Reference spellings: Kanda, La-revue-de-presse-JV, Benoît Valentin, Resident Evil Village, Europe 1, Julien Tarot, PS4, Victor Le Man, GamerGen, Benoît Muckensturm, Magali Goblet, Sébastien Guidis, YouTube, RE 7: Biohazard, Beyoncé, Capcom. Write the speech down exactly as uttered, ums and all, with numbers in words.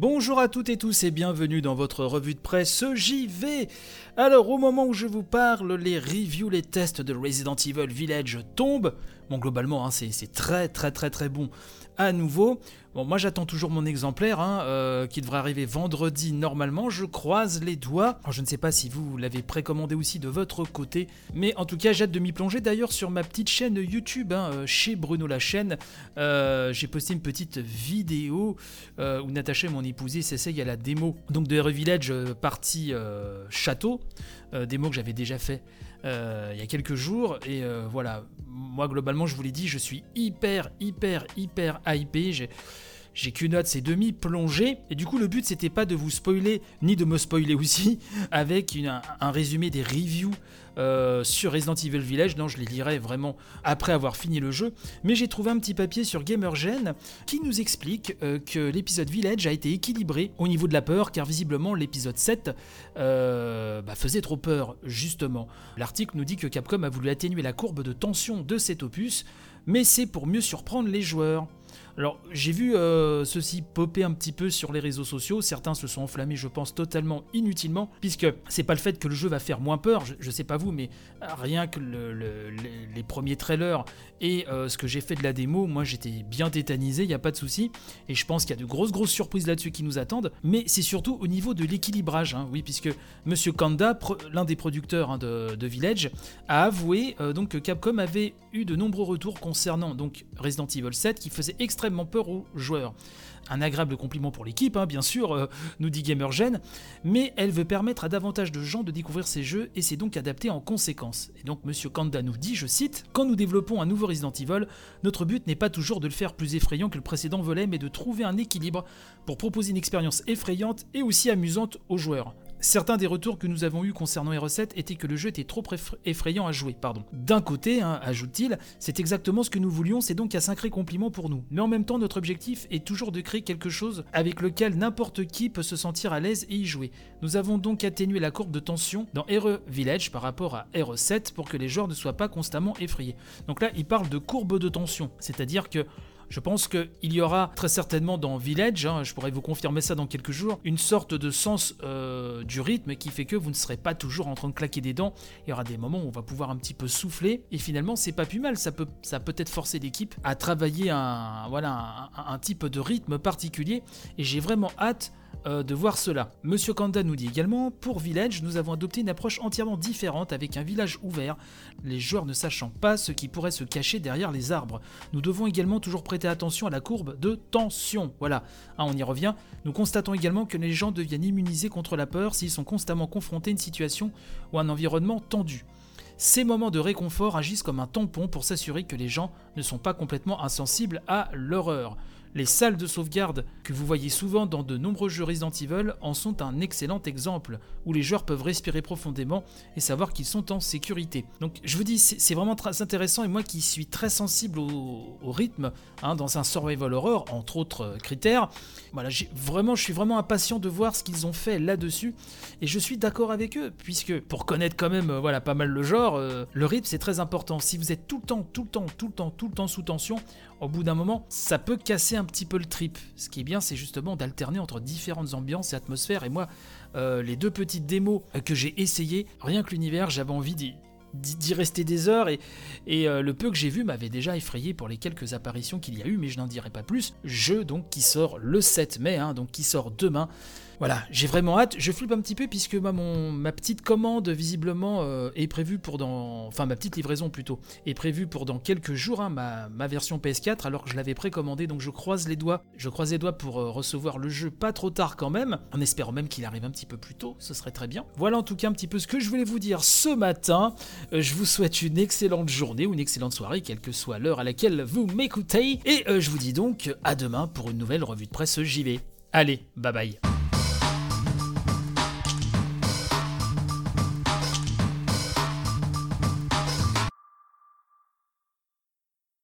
Bonjour à toutes et tous et bienvenue dans votre revue de presse J V. Alors au moment où je vous parle, les reviews, les tests de Resident Evil Village tombent. Bon globalement hein, c'est, c'est très très très très bon à nouveau. Bon moi j'attends toujours mon exemplaire hein, euh, qui devrait arriver vendredi normalement, je croise les doigts. Alors, je ne sais pas si vous l'avez précommandé aussi de votre côté, mais en tout cas j'ai hâte de m'y plonger. D'ailleurs sur ma petite chaîne YouTube, hein, chez Bruno la chaîne, euh, j'ai posté une petite vidéo euh, où Natacha, mon épousée, s'essaye à la démo donc de R E Village euh, partie euh, château, euh, démo que j'avais déjà fait euh, il y a quelques jours et euh, voilà. Moi, globalement, je vous l'ai dit, je suis hyper, hyper, hyper hypé. J'ai, j'ai qu'une note, c'est demi-plongée. Et du coup, le but, c'était pas de vous spoiler, ni de me spoiler aussi, avec une, un, un résumé des reviews euh, sur Resident Evil Village. Non, je les lirai vraiment après avoir fini le jeu. Mais j'ai trouvé un petit papier sur GamerGen qui nous explique euh, que l'épisode Village a été équilibré au niveau de la peur, car visiblement, l'épisode sept euh, bah, faisait trop peur, justement. L'article nous dit que Capcom a voulu atténuer la courbe de tension de cet opus, mais c'est pour mieux surprendre les joueurs. Alors, j'ai vu euh, ceci popper un petit peu sur les réseaux sociaux. Certains se sont enflammés, je pense, totalement inutilement, puisque c'est pas le fait que le jeu va faire moins peur, je, je sais pas vous, mais rien que le, le, les premiers trailers et euh, ce que j'ai fait de la démo, moi j'étais bien tétanisé, y a pas de souci, et je pense qu'il y a de grosses grosses surprises là-dessus qui nous attendent, mais c'est surtout au niveau de l'équilibrage, hein, oui, puisque Monsieur Kanda, pre- l'un des producteurs hein, de, de Village, a avoué euh, donc que Capcom avait eu de nombreux retours concernant donc Resident Evil sept, qui faisait extrêmement peur aux joueurs. Un agréable compliment pour l'équipe, hein, bien sûr, euh, nous dit GamerGen, mais elle veut permettre à davantage de gens de découvrir ces jeux et c'est donc adapté en conséquence. Et donc Monsieur Kanda nous dit, je cite, « Quand nous développons un nouveau Resident Evil, notre but n'est pas toujours de le faire plus effrayant que le précédent volet, mais de trouver un équilibre pour proposer une expérience effrayante et aussi amusante aux joueurs. » Certains des retours que nous avons eus concernant R E sept étaient que le jeu était trop effrayant à jouer. Pardon. D'un côté, hein, ajoute-t-il, c'est exactement ce que nous voulions, c'est donc un sacré compliment pour nous. Mais en même temps, notre objectif est toujours de créer quelque chose avec lequel n'importe qui peut se sentir à l'aise et y jouer. Nous avons donc atténué la courbe de tension dans R E Village par rapport à R E sept pour que les joueurs ne soient pas constamment effrayés. Donc là, il parle de courbe de tension, c'est-à-dire que je pense qu'il y aura très certainement dans Village, hein, je pourrais vous confirmer ça dans quelques jours, une sorte de sens euh, du rythme qui fait que vous ne serez pas toujours en train de claquer des dents. Il y aura des moments où on va pouvoir un petit peu souffler et finalement c'est pas plus mal, ça peut, ça peut peut-être forcer l'équipe à travailler un, voilà, un, un type de rythme particulier et j'ai vraiment hâte Euh, de voir cela. Monsieur Kanda nous dit également, pour Village, nous avons adopté une approche entièrement différente avec un village ouvert, les joueurs ne sachant pas ce qui pourrait se cacher derrière les arbres. Nous devons également toujours prêter attention à la courbe de tension. Voilà, hein, on y revient. Nous constatons également que les gens deviennent immunisés contre la peur s'ils sont constamment confrontés à une situation ou à un environnement tendu. Ces moments de réconfort agissent comme un tampon pour s'assurer que les gens ne sont pas complètement insensibles à l'horreur. Les salles de sauvegarde que vous voyez souvent dans de nombreux jeux Resident Evil en sont un excellent exemple, où les joueurs peuvent respirer profondément et savoir qu'ils sont en sécurité. Donc je vous dis, c'est, c'est vraiment très intéressant et moi qui suis très sensible au, au rythme hein, dans un survival horror, entre autres critères, voilà, j'ai, vraiment, je suis vraiment impatient de voir ce qu'ils ont fait là-dessus et je suis d'accord avec eux, puisque pour connaître quand même euh, voilà, pas mal le genre, euh, le rythme c'est très important. Si vous êtes tout le temps, tout le temps, tout le temps, tout le temps sous tension, au bout d'un moment, ça peut casser un petit peu le trip. Ce qui est bien, c'est justement d'alterner entre différentes ambiances et atmosphères. Et moi, euh, les deux petites démos que j'ai essayées, rien que l'univers, j'avais envie d'y, d'y rester des heures. Et, et euh, le peu que j'ai vu m'avait déjà effrayé pour les quelques apparitions qu'il y a eu, mais je n'en dirai pas plus. Jeu donc qui sort le sept mai, hein, donc qui sort demain. Voilà, j'ai vraiment hâte. Je flippe un petit peu puisque ma, mon, ma petite commande visiblement euh, est prévue pour dans... Enfin, ma petite livraison plutôt est prévue pour dans quelques jours, hein, ma, ma version P S quatre, alors que je l'avais précommandée. Donc je croise les doigts. Je croise les doigts pour euh, recevoir le jeu pas trop tard quand même, en espérant même qu'il arrive un petit peu plus tôt, ce serait très bien. Voilà en tout cas un petit peu ce que je voulais vous dire ce matin. Euh, je vous souhaite une excellente journée ou une excellente soirée, quelle que soit l'heure à laquelle vous m'écoutez. Et euh, je vous dis donc à demain pour une nouvelle revue de presse J V. Allez, bye bye.